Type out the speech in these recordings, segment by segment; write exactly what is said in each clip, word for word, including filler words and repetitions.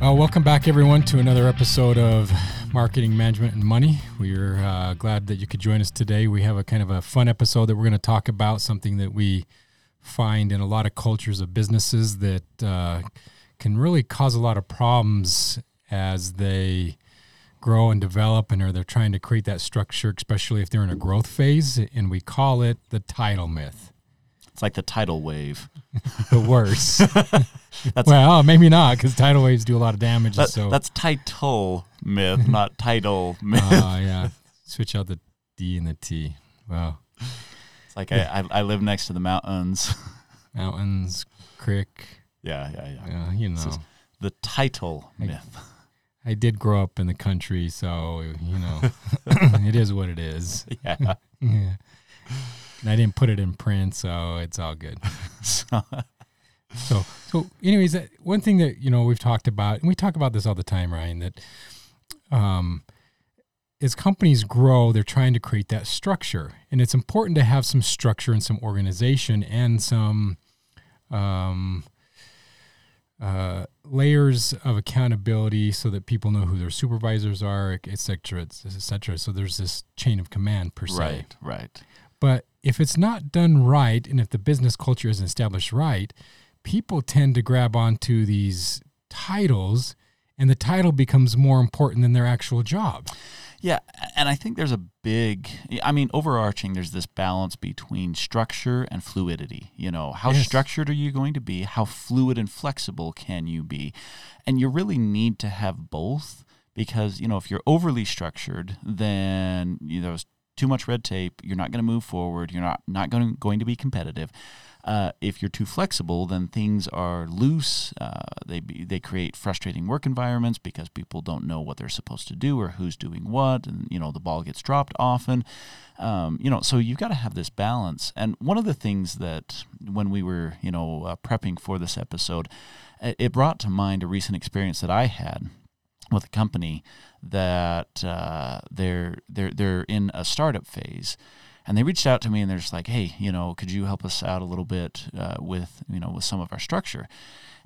Uh, welcome back, everyone, to another episode of Marketing, Management, and Money. We're uh, glad that you could join us today. We have a kind of a fun episode that we're going to talk about, something that we find in a lot of cultures of businesses that uh, can really cause a lot of problems as they grow and develop and are they're trying to create that structure, especially if they're in a growth phase, and we call it the tidal myth. It's like the tidal wave. The worst. That's, well, maybe not, because tidal waves do a lot of damage. That, so that's tidal myth, not tidal myth. Oh, uh, yeah. Switch out the D and the T. Wow. It's like yeah. I, I live next to the mountains. Mountains, creek. Yeah, yeah, yeah. Uh, you know. The tidal myth. I, I did grow up in the country, so, you know, it is what it is. Yeah. Yeah. And I didn't put it in print, so it's all good. so, so, anyways, one thing that, you know, we've talked about, and we talk about this all the time, Ryan, that um, as companies grow, they're trying to create that structure. And it's important to have some structure and some organization and some um, uh, layers of accountability so that people know who their supervisors are, et cetera, et cetera. So there's this chain of command, per se. Right, right. But if it's not done right, and if the business culture isn't established right, people tend to grab onto these titles, and the title becomes more important than their actual job. Yeah, and I think there's a big, I mean, overarching, there's this balance between structure and fluidity. You know, how yes. structured are you going to be? How fluid and flexible can you be? And you really need to have both, because, you know, if you're overly structured, then, you know, too much red tape, you're not going to move forward, you're not, not going, going to be competitive. Uh, if you're too flexible, then things are loose. Uh, they they create frustrating work environments because people don't know what they're supposed to do or who's doing what, and, you know, the ball gets dropped often. Um, you know, so you've got to have this balance. And one of the things that when we were, you know, uh, prepping for this episode, it brought to mind a recent experience that I had with a company that uh, they're they're they're in a startup phase, and they reached out to me and they're just like, hey, you know, could you help us out a little bit uh, with you know with some of our structure?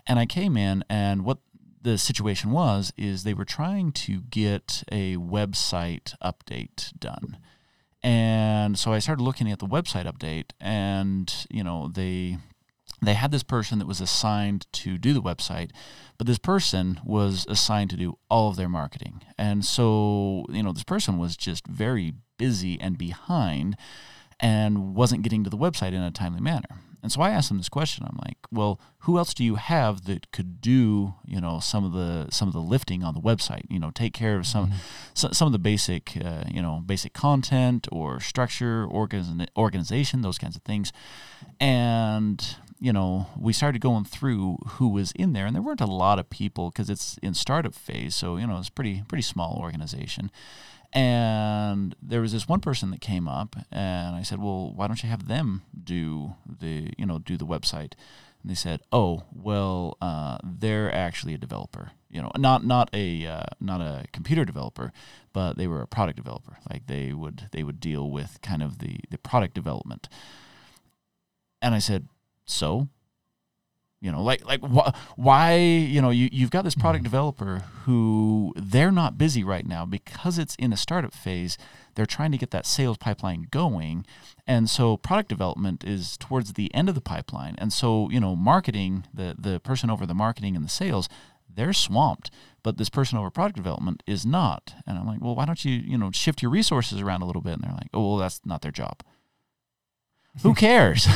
And I came in, and what the situation was is they were trying to get a website update done, and so I started looking at the website update, and you know they. They had this person that was assigned to do the website, but this person was assigned to do all of their marketing. And so, you know, this person was just very busy and behind and wasn't getting to the website in a timely manner. And so I asked them this question. I'm like, well, who else do you have that could do, you know, some of the some of the lifting on the website, you know, take care of some mm-hmm. so, some of the basic, uh, you know, basic content or structure, organ- organization, those kinds of things. And, you know, we started going through who was in there, and there weren't a lot of people because it's in startup phase. So, you know, it's pretty pretty small organization. And there was this one person that came up, and I said, well, why don't you have them do the, you know, do the website? And they said, oh, well, uh, they're actually a developer, you know, not, not a, uh, not a computer developer, but they were a product developer. Like they would, they would deal with kind of the, the product development. And I said, so, you know, like, like wh- why, you know, you, you've got this product developer who they're not busy right now because it's in a startup phase. They're trying to get that sales pipeline going. And so product development is towards the end of the pipeline. And so, you know, marketing, the, the person over the marketing and the sales, they're swamped, but this person over product development is not. And I'm like, well, why don't you, you know, shift your resources around a little bit? And they're like, oh, well, that's not their job. Who cares?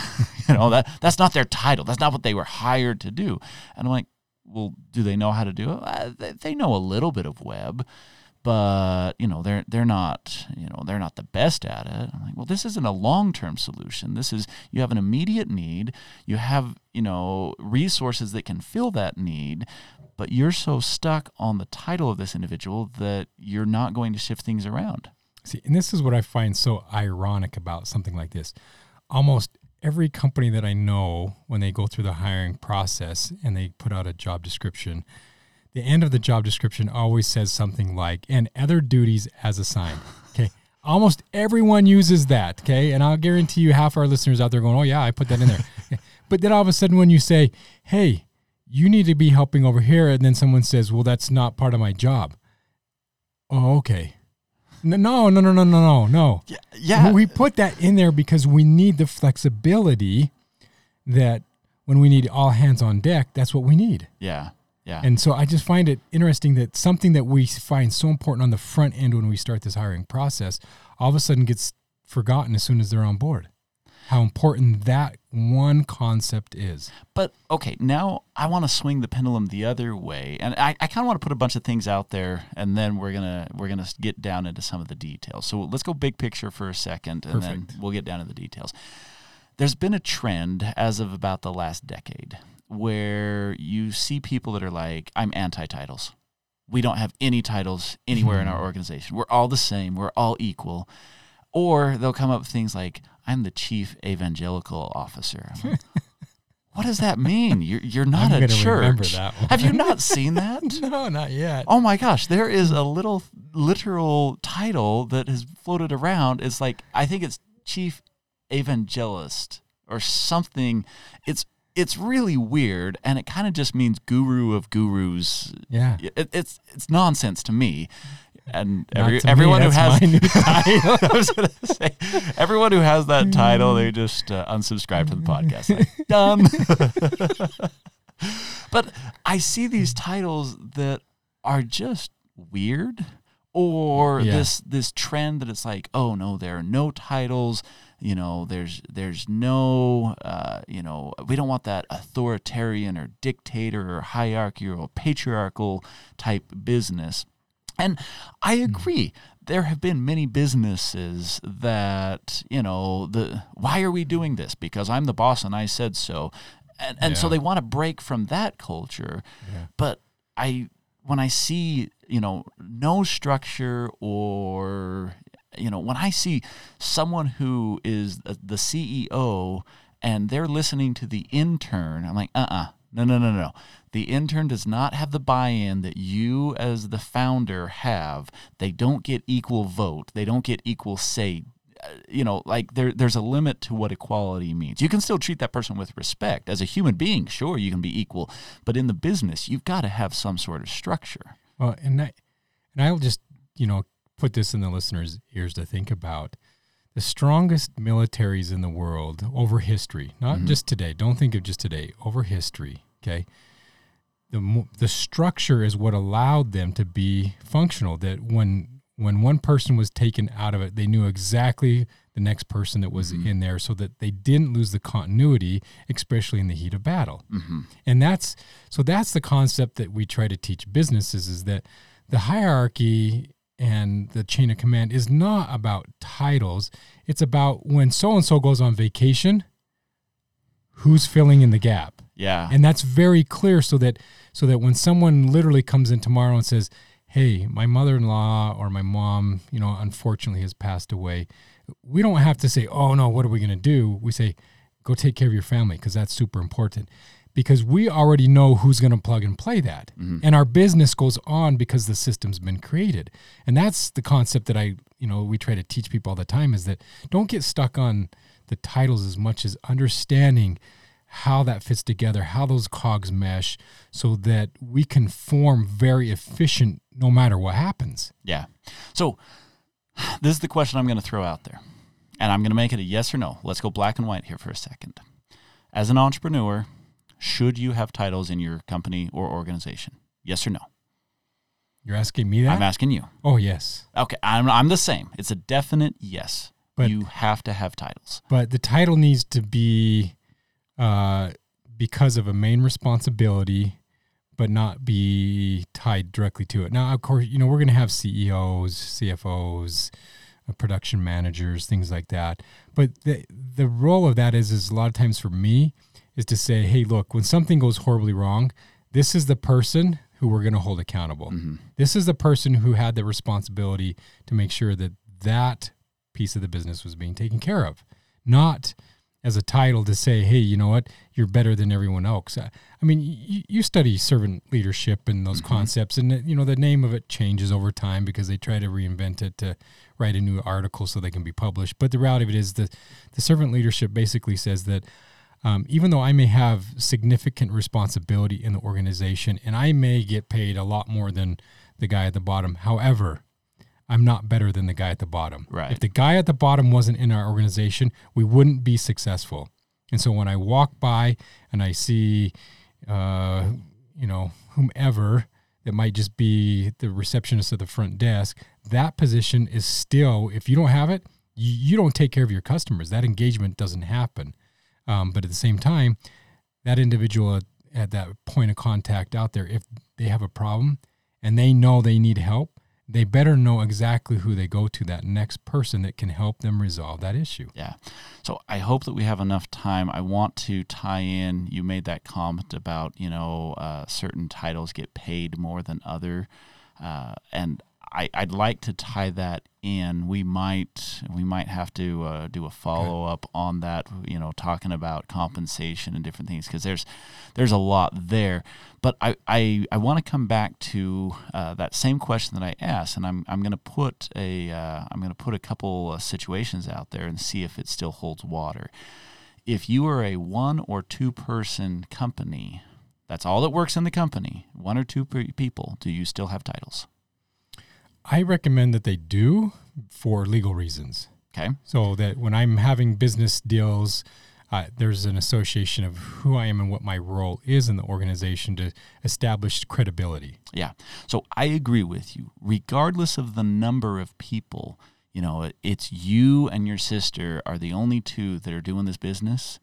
you know, that that's not their title. That's not what they were hired to do. And I'm like, well, do they know how to do it? Uh, they, they know a little bit of web, but you know, they're they're not, you know, they're not the best at it. I'm like, well, this isn't a long-term solution. This is you have an immediate need. You have, you know, resources that can fill that need, but you're so stuck on the title of this individual that you're not going to shift things around. See, and this is what I find so ironic about something like this. Almost every company that I know, when they go through the hiring process and they put out a job description, the end of the job description always says something like, and other duties as assigned. Okay. Almost everyone uses that. Okay. And I'll guarantee you half our listeners out there going, oh yeah, I put that in there. But then all of a sudden when you say, hey, you need to be helping over here. And then someone says, well, that's not part of my job. Oh, okay. No, no, no, no, no, no, no. Yeah, yeah. We put that in there because we need the flexibility that when we need all hands on deck, that's what we need. Yeah, yeah. And so I just find it interesting that something that we find so important on the front end when we start this hiring process, all of a sudden gets forgotten as soon as they're on board. How important that one concept is. But, okay, now I want to swing the pendulum the other way. And I, I kind of want to put a bunch of things out there, and then we're going to we're gonna get down into some of the details. So let's go big picture for a second, and Perfect. Then we'll get down to the details. There's been a trend as of about the last decade where you see people that are like, I'm anti-titles. We don't have any titles anywhere mm-hmm. in our organization. We're all the same. We're all equal. Or they'll come up with things like, I'm the chief evangelical officer. I'm like, what does that mean? You're you're not I'm a church. Remember that one. Have you not seen that? No, not yet. Oh my gosh, there is a little literal title that has floated around. It's like, I think it's chief evangelist or something. It's it's really weird, and it kind of just means guru of gurus. Yeah, it, it's it's nonsense to me. And every, everyone me, who has I was gonna say, everyone who has that title, they just uh, unsubscribe to the podcast. Like, dumb. But I see these titles that are just weird, or yeah. this this trend that it's like, oh no, there are no titles. You know, there's there's no, uh, you know, we don't want that authoritarian or dictator or hierarchical, patriarchal type business. And I agree. There have been many businesses that, you know, the why are we doing this? Because I'm the boss and I said so. And and yeah. so they want to break from that culture. Yeah. But I when I see, you know, no structure, or, you know, when I see someone who is the C E O and they're listening to the intern, I'm like, uh-uh. No, no, no, no. The intern does not have the buy-in that you as the founder have. They don't get equal vote. They don't get equal say. You know, like there, there's a limit to what equality means. You can still treat that person with respect. As a human being, sure, you can be equal. But in the business, you've got to have some sort of structure. Well, and, I, and I'll just, you know, put this in the listeners' ears to think about. The strongest militaries in the world over history, not mm-hmm. just today. Don't think of just today, over history, okay? The the structure is what allowed them to be functional, that when when one person was taken out of it, they knew exactly the next person that was mm-hmm. in there, so that they didn't lose the continuity, especially in the heat of battle. Mm-hmm. And that's so that's the concept that we try to teach businesses, is that the hierarchy and the chain of command is not about titles. It's about when so-and-so goes on vacation, who's filling in the gap. Yeah. And that's very clear, so that so that when someone literally comes in tomorrow and says, hey, my mother-in-law or my mom, you know, unfortunately has passed away, we don't have to say, oh, no, what are we going to do? We say, go take care of your family, because that's super important. Because we already know who's going to plug and play that. Mm-hmm. And our business goes on because the system's been created. And that's the concept that I, you know, we try to teach people all the time, is that don't get stuck on the titles as much as understanding how that fits together, how those cogs mesh, so that we can form very efficient no matter what happens. Yeah. So this is the question I'm going to throw out there. And I'm going to make it a yes or no. Let's go black and white here for a second. As an entrepreneur, should you have titles in your company or organization? Yes or no? You're asking me that? I'm asking you. Oh, yes. Okay, I'm I'm the same. It's a definite yes. But you have to have titles. But the title needs to be uh, because of a main responsibility, but not be tied directly to it. Now, of course, you know, we're going to have C E Os, C F Os, production managers, things like that. But the the role of that is is a lot of times for me, is to say, hey, look, when something goes horribly wrong, this is the person who we're going to hold accountable. Mm-hmm. This is the person who had the responsibility to make sure that that piece of the business was being taken care of, not as a title to say, hey, you know what, you're better than everyone else. I mean, you, you study servant leadership and those mm-hmm. concepts, and you know the name of it changes over time because they try to reinvent it to write a new article so they can be published. But the reality of it is that the servant leadership basically says that Um, even though I may have significant responsibility in the organization and I may get paid a lot more than the guy at the bottom. However, I'm not better than the guy at the bottom. Right. If the guy at the bottom wasn't in our organization, we wouldn't be successful. And so when I walk by and I see, uh, you know, whomever that might just be the receptionist at the front desk, that position is still, if you don't have it, you, you don't take care of your customers. That engagement doesn't happen. Um, but at the same time, that individual at, at that point of contact out there, if they have a problem and they know they need help, they better know exactly who they go to, that next person that can help them resolve that issue. Yeah. So I hope that we have enough time. I want to tie in, you made that comment about, you know, uh, certain titles get paid more than other. Uh, and I, I'd like to tie that in. We might we might have to uh, do a follow-up okay. on that, you know, talking about compensation and different things, because there's there's a lot there. But I, I, I want to come back to uh, that same question that I asked, and I'm I'm going to put a uh, I'm going to put a couple uh, situations out there and see if it still holds water. If you are a one or two person company, that's all that works in the company, one or two people, do you still have titles? I recommend that they do for legal reasons. Okay. So that when I'm having business deals, uh, there's an association of who I am and what my role is in the organization to establish credibility. Yeah. So I agree with you. Regardless of the number of people, you know, it's you and your sister are the only two that are doing this business.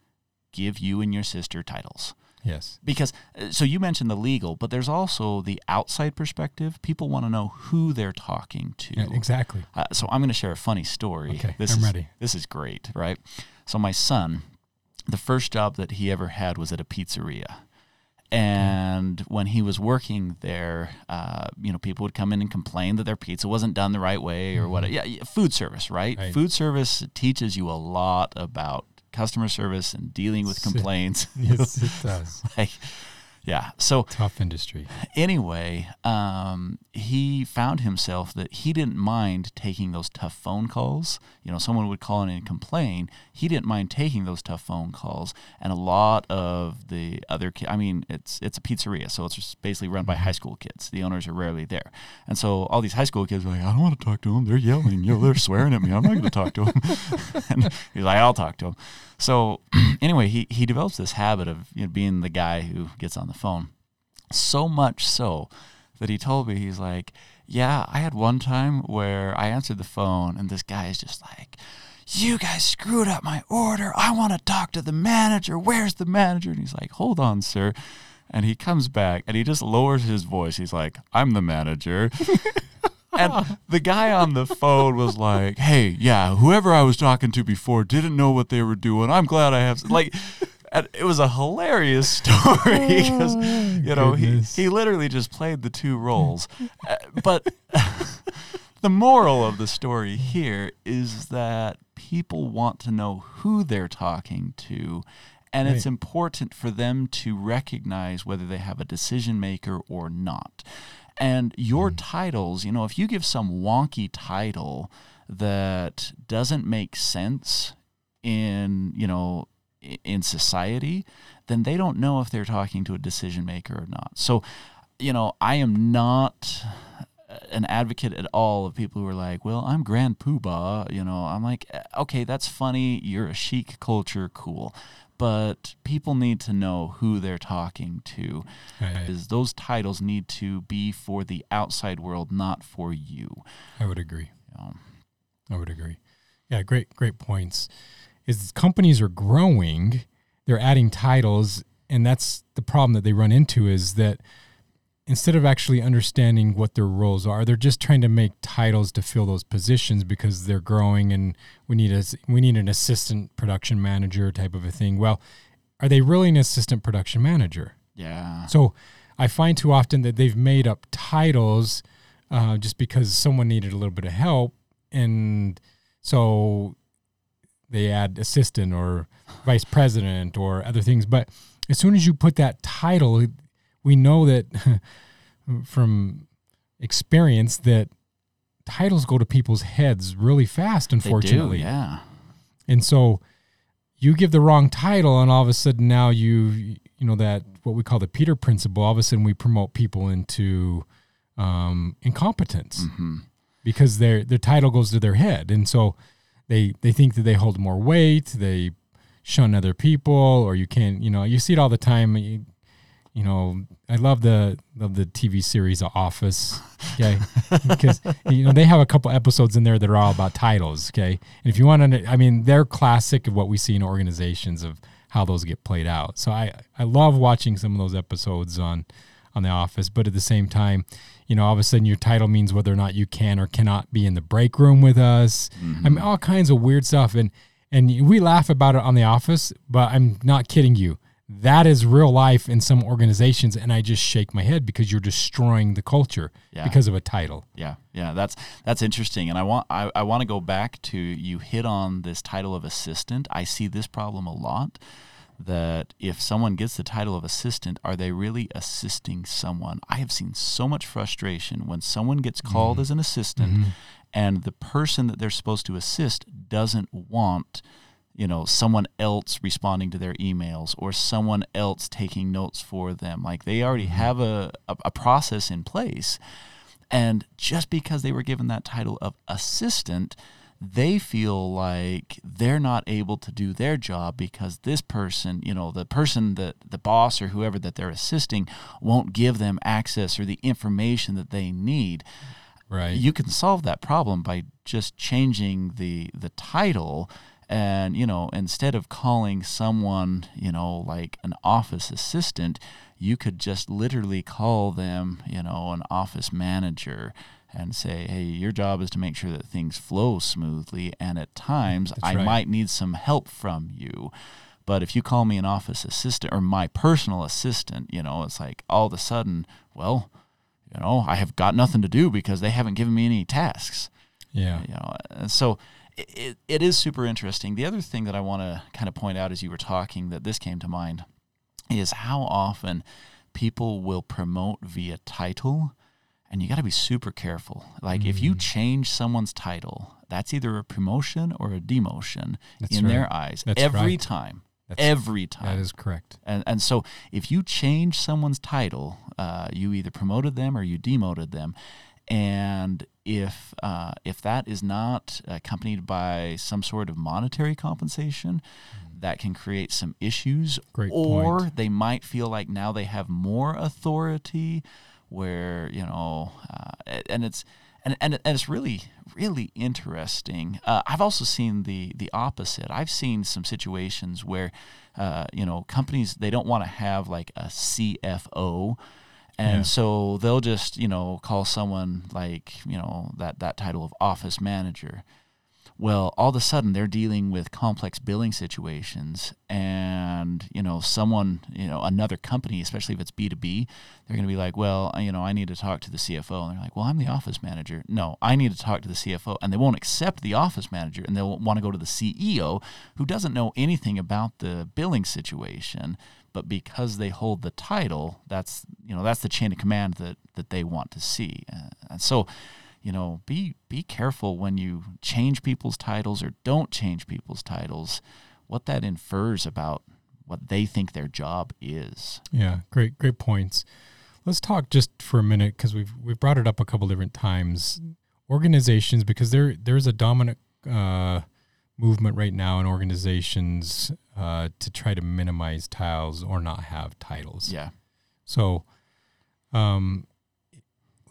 Give you and your sister titles. Yes. Because, so you mentioned the legal, but there's also the outside perspective. People want to know who they're talking to. Yeah, exactly. Uh, so I'm going to share a funny story. Okay, this I'm is, ready. This is great, right? So my son, the first job that he ever had was at a pizzeria. And mm. when he was working there, uh, you know, people would come in and complain that their pizza wasn't done the right way or mm. what. Yeah, food service, right? right? Food service teaches you a lot about customer service and dealing with complaints. Yes, it does. like, yeah. So tough industry. Anyway, um, he found himself that he didn't mind taking those tough phone calls. You know, someone would call in and complain. He didn't mind taking those tough phone calls. And a lot of the other kids, I mean, it's it's a pizzeria, so it's just basically run by high school kids. The owners are rarely there. And so all these high school kids are like, I don't want to talk to them. They're yelling. You know, they're swearing at me. I'm not going to talk to them. And he's like, I'll talk to them. So anyway, he, he develops this habit of you know, being the guy who gets on the phone, so much so that he told me, he's like, yeah, I had one time where I answered the phone and this guy is just like, you guys screwed up my order. I want to talk to the manager. Where's the manager? And he's like, hold on, sir. And he comes back and he just lowers his voice. He's like, I'm the manager. And the guy on the phone was like, hey, yeah, whoever I was talking to before didn't know what they were doing. I'm glad I have, like, and it was a hilarious story because, oh, you know, he, he literally just played the two roles. uh, but the moral of the story here is that people want to know who they're talking to. And right. It's important for them to recognize whether they have a decision maker or not. And your mm. titles, you know, if you give some wonky title that doesn't make sense in, you know, in society, then they don't know if they're talking to a decision maker or not. So, you know, I am not an advocate at all of people who are like, well, I'm Grand Poobah, you know. I'm like, okay, that's funny. You're a chic culture, cool. But people need to know who they're talking to. Right. Is those titles need to be for the outside world, not for you. I would agree. Um, I would agree. Yeah, great, great points. Is companies are growing, they're adding titles, and that's the problem that they run into is that instead of actually understanding what their roles are, they're just trying to make titles to fill those positions because they're growing and we need a, we need an assistant production manager type of a thing. Well, are they really an assistant production manager? Yeah. So I find too often that they've made up titles uh, just because someone needed a little bit of help. And so they add assistant or vice president or other things. But as soon as you put that title, we know that from experience that titles go to people's heads really fast, unfortunately. They do, yeah. And so you give the wrong title, and all of a sudden now you, you know, that what we call the Peter principle, all of a sudden we promote people into um, incompetence mm-hmm. because their their title goes to their head. And so they they think that they hold more weight, they shun other people, or you can't, you know, you see it all the time. You, you know, I love the love the T V series The Office, okay? Because, you know, they have a couple episodes in there that are all about titles, okay? And if you want to, I mean, they're classic of what we see in organizations of how those get played out. So I, I love watching some of those episodes on, on The Office, but at the same time, you know, all of a sudden your title means whether or not you can or cannot be in the break room with us. Mm-hmm. I mean, all kinds of weird stuff. And, and we laugh about it on The Office, but I'm not kidding you. That is real life in some organizations, and I just shake my head because you're destroying the culture yeah. because of a title. Yeah, yeah, that's that's interesting, and I want I, I want to go back to you hit on this title of assistant. I see this problem a lot, that if someone gets the title of assistant, are they really assisting someone? I have seen so much frustration when someone gets called mm-hmm. as an assistant, mm-hmm. and the person that they're supposed to assist doesn't want you know, someone else responding to their emails or someone else taking notes for them. Like they already have a, a, a process in place. And just because they were given that title of assistant, they feel like they're not able to do their job because this person, you know, the person that the boss or whoever that they're assisting won't give them access or the information that they need. Right. You can solve that problem by just changing the the title. And, you know, instead of calling someone, you know, like an office assistant, you could just literally call them, you know, an office manager and say, hey, your job is to make sure that things flow smoothly. And at times That's I right. might need some help from you. But if you call me an office assistant or my personal assistant, you know, it's like all of a sudden, well, you know, I have got nothing to do because they haven't given me any tasks. Yeah. You know, and so It, it is super interesting. The other thing that I want to kind of point out as you were talking that this came to mind is how often people will promote via title, and you got to be super careful. Like mm. if you change someone's title, that's either a promotion or a demotion that's in right. their eyes that's every right. time. That's, every time. That is correct. And and so if you change someone's title, uh, you either promoted them or you demoted them. And if uh, if that is not accompanied by some sort of monetary compensation, mm. that can create some issues. Great or point. They might feel like now they have more authority where, you know, uh, and it's and, and it's really, really interesting. Uh, I've also seen the the opposite. I've seen some situations where, uh, you know, companies, they don't want to have like a C F O. And yeah. so they'll just, you know, call someone like, you know, that, that title of office manager. Well, all of a sudden they're dealing with complex billing situations and, you know, someone, you know, another company, especially if it's B two B, they're going to be like, well, you know, I need to talk to the C F O. And they're like, well, I'm the office manager. No, I need to talk to the C F O. And they won't accept the office manager and they'll want to go to the C E O who doesn't know anything about the billing situation. But because they hold the title, that's, you know, that's the chain of command that, that they want to see. Uh, and so, you know, be be careful when you change people's titles or don't change people's titles, what that infers about what they think their job is. Yeah, great, great points. Let's talk just for a minute because we've we've brought it up a couple different times. Organizations, because there there's a dominant uh movement right now in organizations uh, to try to minimize titles or not have titles. Yeah. So um,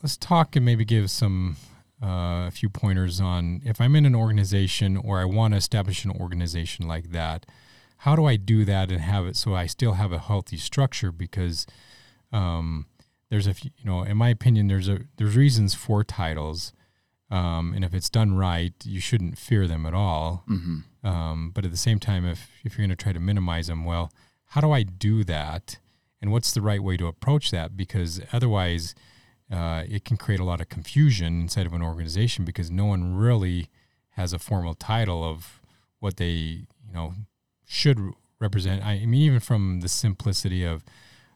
let's talk and maybe give some, uh, a few pointers on if I'm in an organization or I want to establish an organization like that, how do I do that and have it so I still have a healthy structure? Because um, there's a few, you know, in my opinion, there's a, there's reasons for titles. Um, and if it's done right, you shouldn't fear them at all. Mm-hmm. Um, but at the same time, if, if you're going to try to minimize them, well, how do I do that? And what's the right way to approach that? Because otherwise, uh, it can create a lot of confusion inside of an organization because no one really has a formal title of what they, you know, should represent. I mean, even from the simplicity of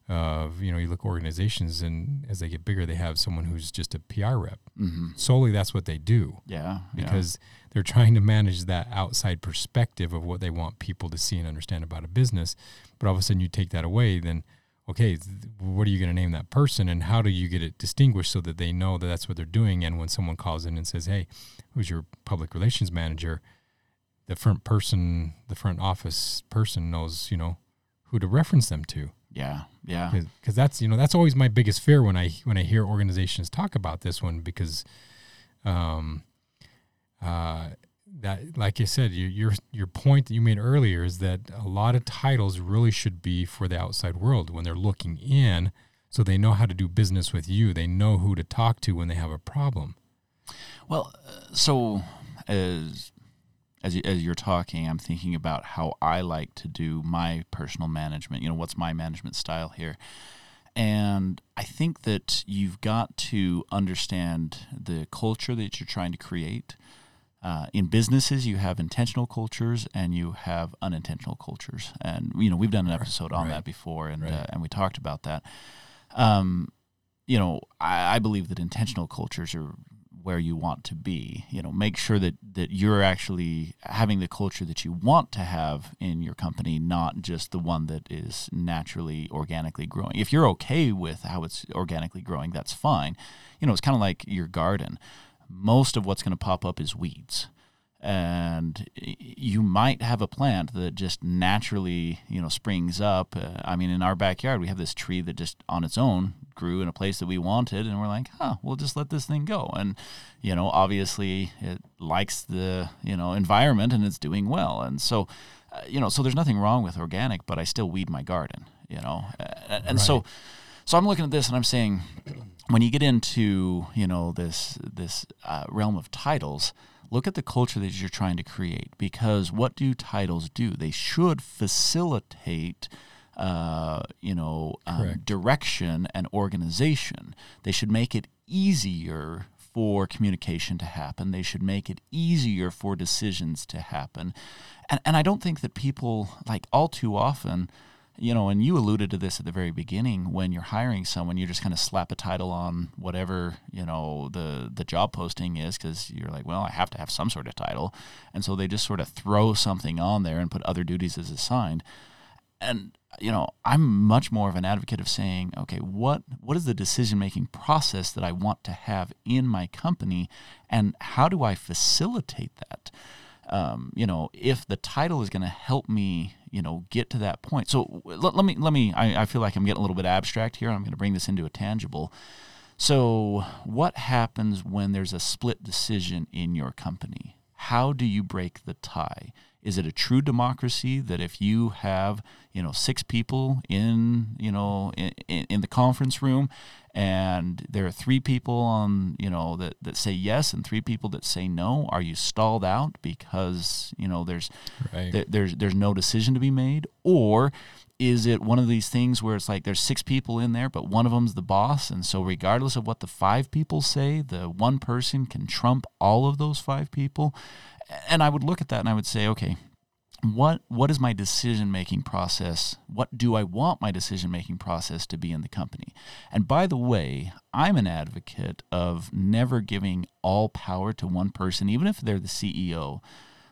Uh, you know, you look at organizations, and as they get bigger, they have someone who's just a P R rep. Mm-hmm. Solely, that's what they do. Yeah, because yeah. they're trying to manage that outside perspective of what they want people to see and understand about a business. But all of a sudden, you take that away. Then, okay, th- what are you going to name that person, and how do you get it distinguished so that they know that that's what they're doing? And when someone calls in and says, "Hey, who's your public relations manager?" the front person, the front office person knows, you know, who to reference them to. Yeah, yeah. Because that's, you know, that's always my biggest fear when I when I hear organizations talk about this one, because um, uh, that, like you said, your, your your point that you made earlier is that a lot of titles really should be for the outside world when they're looking in, so they know how to do business with you. They know who to talk to when they have a problem. Well, uh, so as As, you, as you're talking, I'm thinking about how I like to do my personal management. You know, what's my management style here? And I think that you've got to understand the culture that you're trying to create. Uh, in businesses, you have intentional cultures and you have unintentional cultures. And, you know, we've done an episode on right. that before, and right. uh, and we talked about that. Um, you know, I, I believe that intentional cultures are where you want to be. You know, make sure that, that you're actually having the culture that you want to have in your company, not just the one that is naturally organically growing. If you're okay with how it's organically growing, that's fine. You know, it's kind of like your garden. Most of what's going to pop up is weeds. And you might have a plant that just naturally, you know, springs up. Uh, I mean, in our backyard, we have this tree that just on its own grew in a place that we wanted. And we're like, huh, we'll just let this thing go. And, you know, obviously it likes the, you know, environment and it's doing well. And so, uh, you know, so there's nothing wrong with organic, but I still weed my garden, you know. Uh, and right. so so I'm looking at this and I'm saying, when you get into, you know, this, this uh, realm of titles, look at the culture that you're trying to create, because what do titles do? They should facilitate, uh, you know, um, direction and organization. They should make it easier for communication to happen. They should make it easier for decisions to happen. And, and I don't think that people, like, all too often, you know, and you alluded to this at the very beginning, when you're hiring someone, you just kind of slap a title on whatever, you know, the, the job posting is, because you're like, well, I have to have some sort of title. And so they just sort of throw something on there and put other duties as assigned. And, you know, I'm much more of an advocate of saying, okay, what what is the decision-making process that I want to have in my company, and how do I facilitate that? Um, you know, if the title is going to help me, you know, get to that point. So let, let me, let me, I, I feel like I'm getting a little bit abstract here. I'm going to bring this into a tangible. So what happens when there's a split decision in your company? How do you break the tie? Is it a true democracy that if you have, you know, six people in, you know, in, in the conference room, and there are three people on, you know, that, that say yes and three people that say no, are you stalled out because, you know, there's right. th- there's there's no decision to be made? Or is it one of these things where it's like there's six people in there, but one of them's the boss, and so regardless of what the five people say, the one person can trump all of those five people? And I would look at that and I would say, okay, what what is my decision-making process? What do I want my decision-making process to be in the company? And by the way, I'm an advocate of never giving all power to one person, even if they're the C E O.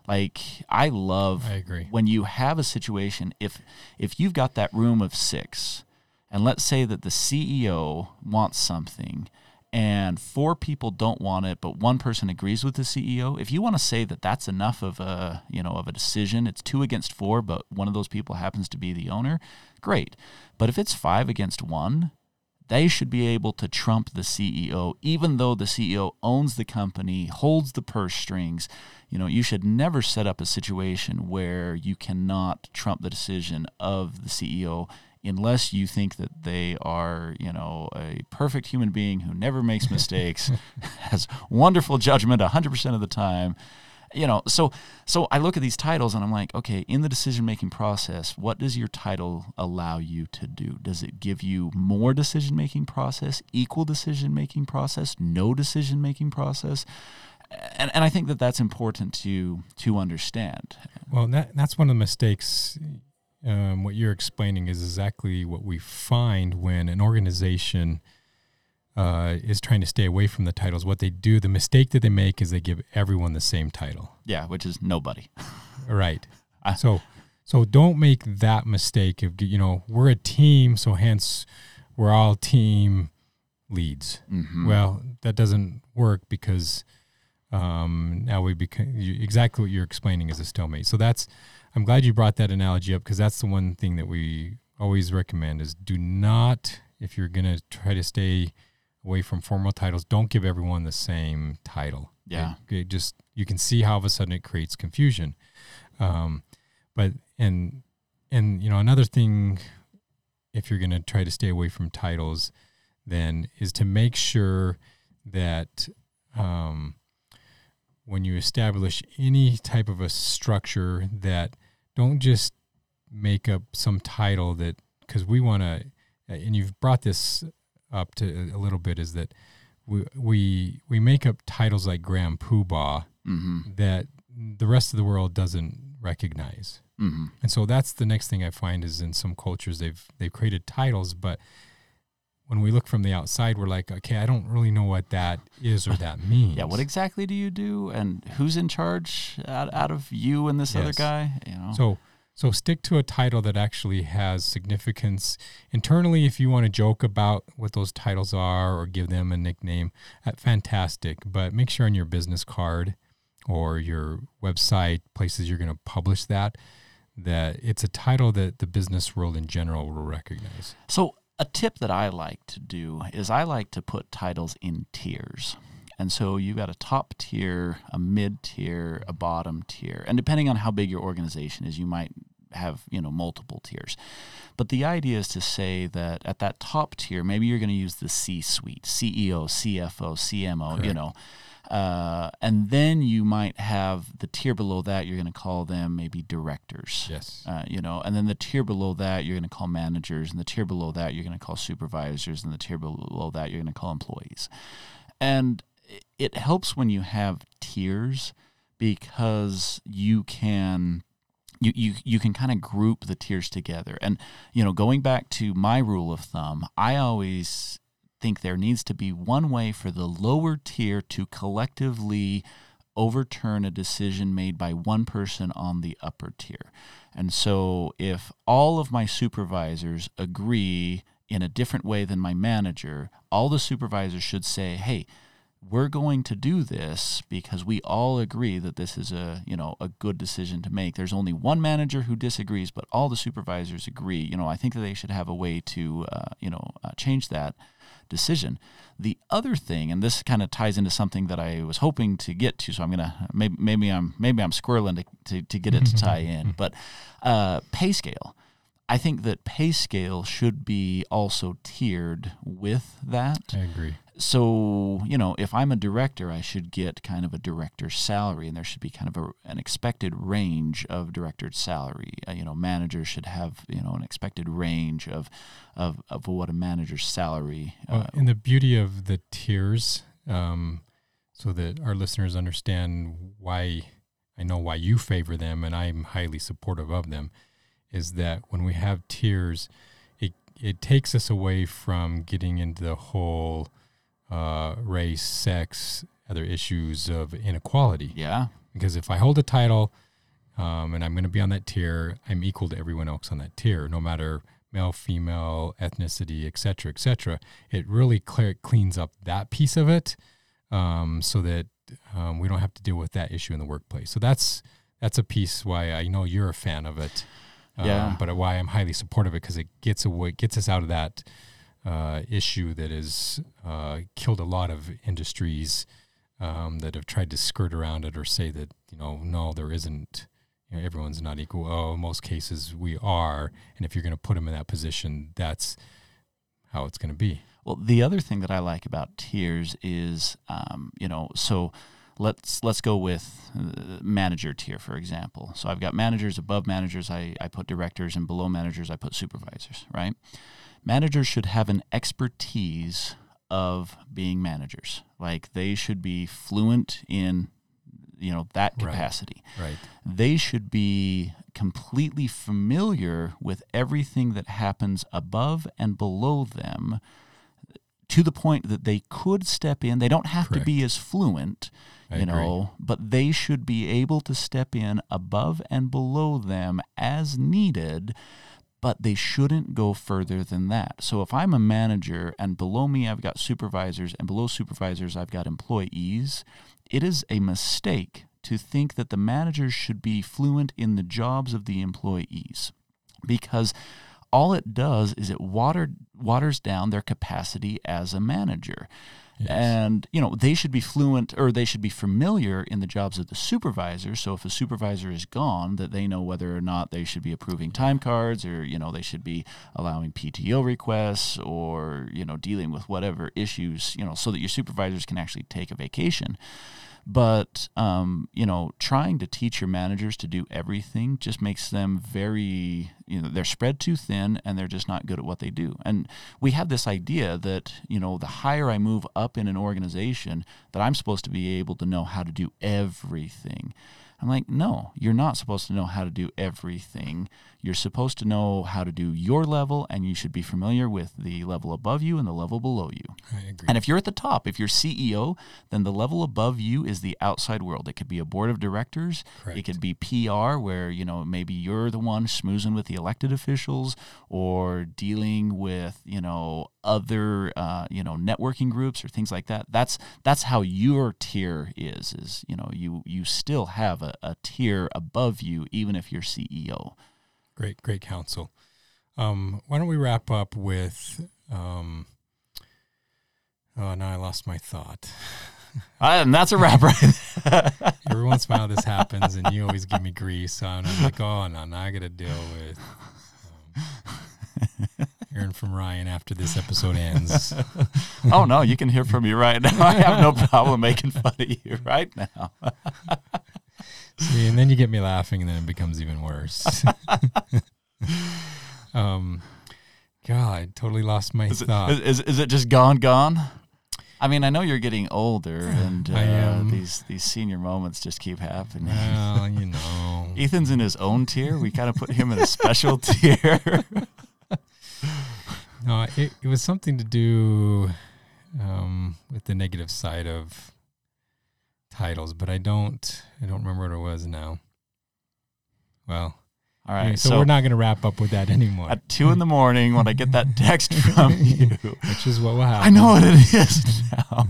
Like, I love I agree. When you have a situation, if if you've got that room of six, and let's say that the C E O wants something, and four people don't want it, but one person agrees with the C E O. If you want to say that that's enough of a, you know, of a decision, it's two against four, but one of those people happens to be the owner, great. But if it's five against one, they should be able to trump the C E O, even though the C E O owns the company, holds the purse strings. You know, you should never set up a situation where you cannot trump the decision of the C E O, unless you think that they are, you know, a perfect human being who never makes mistakes, has wonderful judgment one hundred percent of the time. You know, so so I look at these titles and I'm like, okay, in the decision-making process, what does your title allow you to do? Does it give you more decision-making process, equal decision-making process, no decision-making process? And and I think that that's important to to understand. Well, that, that's one of the mistakes um, what you're explaining is exactly what we find when an organization uh, is trying to stay away from the titles. What they do, the mistake that they make is they give everyone the same title. Yeah, which is nobody. Right. I, so so don't make that mistake of, you know, we're a team, so hence we're all team leads. Mm-hmm. Well, that doesn't work because um, now we become exactly what you're explaining is a stalemate. So that's, I'm glad you brought that analogy up because that's the one thing that we always recommend is do not, if you're going to try to stay away from formal titles, don't give everyone the same title. Yeah. It, it just, you can see how all of a sudden it creates confusion. Um, but, and, and, you know, another thing, if you're going to try to stay away from titles, then is to make sure that, um, when you establish any type of a structure that don't just make up some title that, cause we want to, and you've brought this up to a little bit is that we, we, we make up titles like Grand Poobah mm-hmm. that the rest of the world doesn't recognize. Mm-hmm. And so that's the next thing I find is in some cultures they've, they've created titles, but when we look from the outside, we're like, okay, I don't really know what that is or that means. Yeah, what exactly do you do, and who's in charge out, out of you and this yes. other guy? You know. So, so stick to a title that actually has significance internally. If you want to joke about what those titles are or give them a nickname, fantastic. But make sure on your business card or your website, places you're going to publish that, that it's a title that the business world in general will recognize. So. A tip that I like to do is I like to put titles in tiers. And so you've got a top tier, a mid tier, a bottom tier. And depending on how big your organization is, you might have, you know, multiple tiers. But the idea is to say that at that top tier, maybe you're going to use the C-suite, C E O, C F O, C M O, correct. You know. Uh, and then you might have the tier below that, you're going to call them maybe directors. Yes. Uh, you know, and then the tier below that, you're going to call managers. And the tier below that, you're going to call supervisors. And the tier below that, you're going to call employees. And it helps when you have tiers because you can... You, you you can kind of group the tiers together. And, you know, going back to my rule of thumb, I always think there needs to be one way for the lower tier to collectively overturn a decision made by one person on the upper tier. And so if all of my supervisors agree in a different way than my manager, all the supervisors should say, hey, we're going to do this because we all agree that this is a, you know, a good decision to make. There's only one manager who disagrees, but all the supervisors agree. You know, I think that they should have a way to, uh, you know, uh, change that decision. The other thing, and this kind of ties into something that I was hoping to get to, so I'm gonna maybe maybe I'm maybe I'm squirreling to to, to get it to tie in, but uh, pay scale. I think that pay scale should be also tiered with that. I agree. So, you know, if I'm a director, I should get kind of a director's salary, and there should be kind of a, an expected range of director's salary. Uh, you know, managers should have, you know, an expected range of of, of what a manager's salary. Uh, well, and the beauty of the tiers, um, so that our listeners understand why, I know why you favor them, and I'm highly supportive of them, is that when we have tiers, it it takes us away from getting into the whole... Uh, race, sex, other issues of inequality. Yeah. Because if I hold a title um, and I'm going to be on that tier, I'm equal to everyone else on that tier, no matter male, female, ethnicity, et cetera, et cetera. It really clear, cleans up that piece of it um, so that um, we don't have to deal with that issue in the workplace. So that's that's a piece why I know you're a fan of it, um, yeah. but why I'm highly supportive of it because it gets away, gets us out of that Uh, issue that has uh, killed a lot of industries um, that have tried to skirt around it or say that, you know, no, there isn't, you know, everyone's not equal. Oh, in most cases we are. And if you're going to put them in that position, that's how it's going to be. Well, the other thing that I like about tiers is, um, you know, so Let's let's go with manager tier, for example. So I've got managers, above managers, I, I put directors, and below managers, I put supervisors, right? Managers should have an expertise of being managers. Like, they should be fluent in you know, that capacity. Right. Right. They should be completely familiar with everything that happens above and below them, to the point that they could step in. They don't have Correct. To be as fluent, I you know, agree. But they should be able to step in above and below them as needed, but they shouldn't go further than that. So if I'm a manager and below me I've got supervisors and below supervisors I've got employees, it is a mistake to think that the managers should be fluent in the jobs of the employees, because all it does is it watered, waters down their capacity as a manager. Yes. And, you know, they should be fluent, or they should be familiar in the jobs of the supervisor. So if a supervisor is gone, that they know whether or not they should be approving time cards, or, you know, they should be allowing P T O requests, or, you know, dealing with whatever issues, you know, so that your supervisors can actually take a vacation. But, um, you know, trying to teach your managers to do everything just makes them very, you know, they're spread too thin, and they're just not good at what they do. And we have this idea that, you know, the higher I move up in an organization, that I'm supposed to be able to know how to do everything. I'm like, no, you're not supposed to know how to do everything. You're supposed to know how to do your level, and you should be familiar with the level above you and the level below you. I agree. And if you're at the top, if you're C E O, then the level above you is the outside world. It could be a board of directors. Correct. It could be P R, where, you know, maybe you're the one schmoozing with the elected officials, or dealing with, you know, other, uh, you know, networking groups or things like that. That's that's how your tier is, is, you know, you, you still have a, a tier above you, even if you're C E O. Great, great counsel. Um, why don't we wrap up with, um, oh, now I lost my thought. And that's a wrap, right? Every once in a while this happens, and you always give me grease on. I'm like, oh, no, now I got to deal with um, hearing from Ryan after this episode ends. Oh, no, you can hear from me right now. I have no problem making fun of you right now. See, and then you get me laughing, and then it becomes even worse. um, God, totally lost my is thought. It, is, is it just gone, gone? I mean, I know you're getting older, and uh, these these senior moments just keep happening. Well, you know. Ethan's in his own tier. We kind of put him in a special tier. No, it, it was something to do um, with the negative side of titles, but I don't, I don't remember what it was now. Well, all right. So, so we're not going to wrap up with that anymore. At two in the morning, when I get that text from you, which is what will happen. I know what it is now.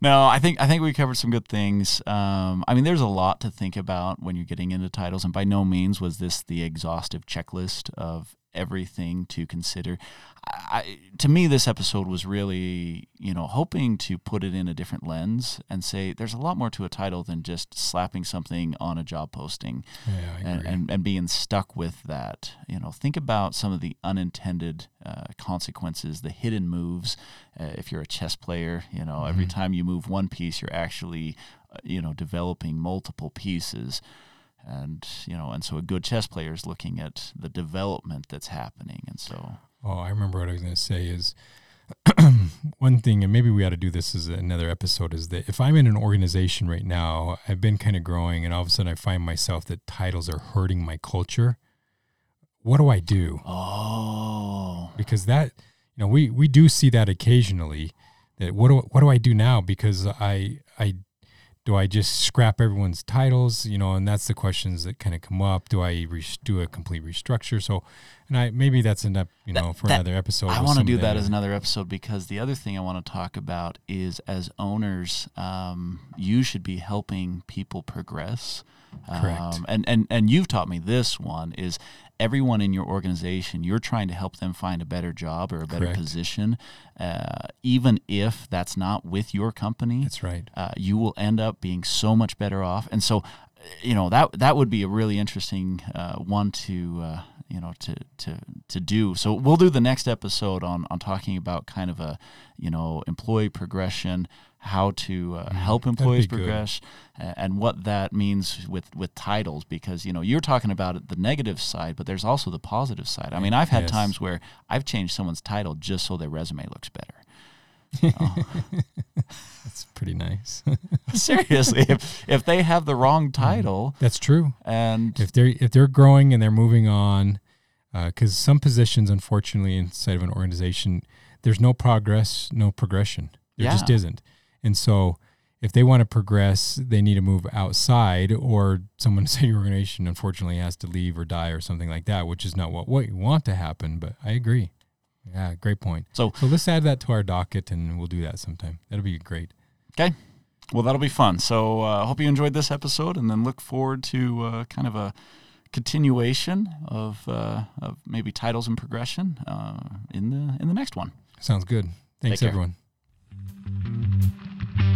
No, I think I think we covered some good things. Um, I mean, there's a lot to think about when you're getting into titles, and by no means was this the exhaustive checklist of everything to consider. I, to me, this episode was really, you know, hoping to put it in a different lens and say there's a lot more to a title than just slapping something on a job posting. Yeah, I agree. And, and, and being stuck with that. You know, think about some of the unintended uh, consequences, the hidden moves. Uh, if you're a chess player, you know, mm-hmm. every time you move one piece, you're actually, uh, you know, developing multiple pieces. And, you know, and so a good chess player is looking at the development that's happening. And so, oh, I remember what I was going to say is one thing, and maybe we ought to do this as another episode, is that if I'm in an organization right now, I've been kind of growing, and all of a sudden I find myself that titles are hurting my culture. What do I do? Oh, because that, you know, we, we do see that occasionally, that what do, what do I do now? Because I, I, do I just scrap everyone's titles, you know, and that's the questions that kind of come up. Do I re- do a complete restructure? So, and I maybe that's enough, you know, that, for that, another episode. I want to do that, that as another episode, because the other thing I want to talk about is, as owners, um, you should be helping people progress. Correct. Um, and, and, and you've taught me this one is everyone in your organization, you're trying to help them find a better job or a better Correct. Position. Uh, even if that's not with your company, that's right. Uh, you will end up being so much better off. And so, you know, that, that would be a really interesting uh, one to, uh, you know, to, to, to do. So we'll do the next episode on, on talking about kind of a, you know, employee progression, how to uh, help employees progress, good. And what that means with, with titles, because, you know, you're talking about the negative side, but there's also the positive side. I mean, I've had yes. times where I've changed someone's title just so their resume looks better. Oh. That's pretty nice. Seriously, if if they have the wrong title, that's true. And if they're if they're growing and they're moving on, because uh, some positions, unfortunately, inside of an organization, there's no progress, no progression. There yeah. just isn't. And so, if they want to progress, they need to move outside, or someone inside your organization, unfortunately, has to leave or die or something like that, which is not what what you want to happen. But I agree. Yeah, great point. So, so let's add that to our docket, and we'll do that sometime. That'll be great. Okay. Well, that'll be fun. So I uh, hope you enjoyed this episode, and then look forward to uh, kind of a continuation of, uh, of maybe titles and progression uh, in the in the next one. Sounds good. Thanks, everyone.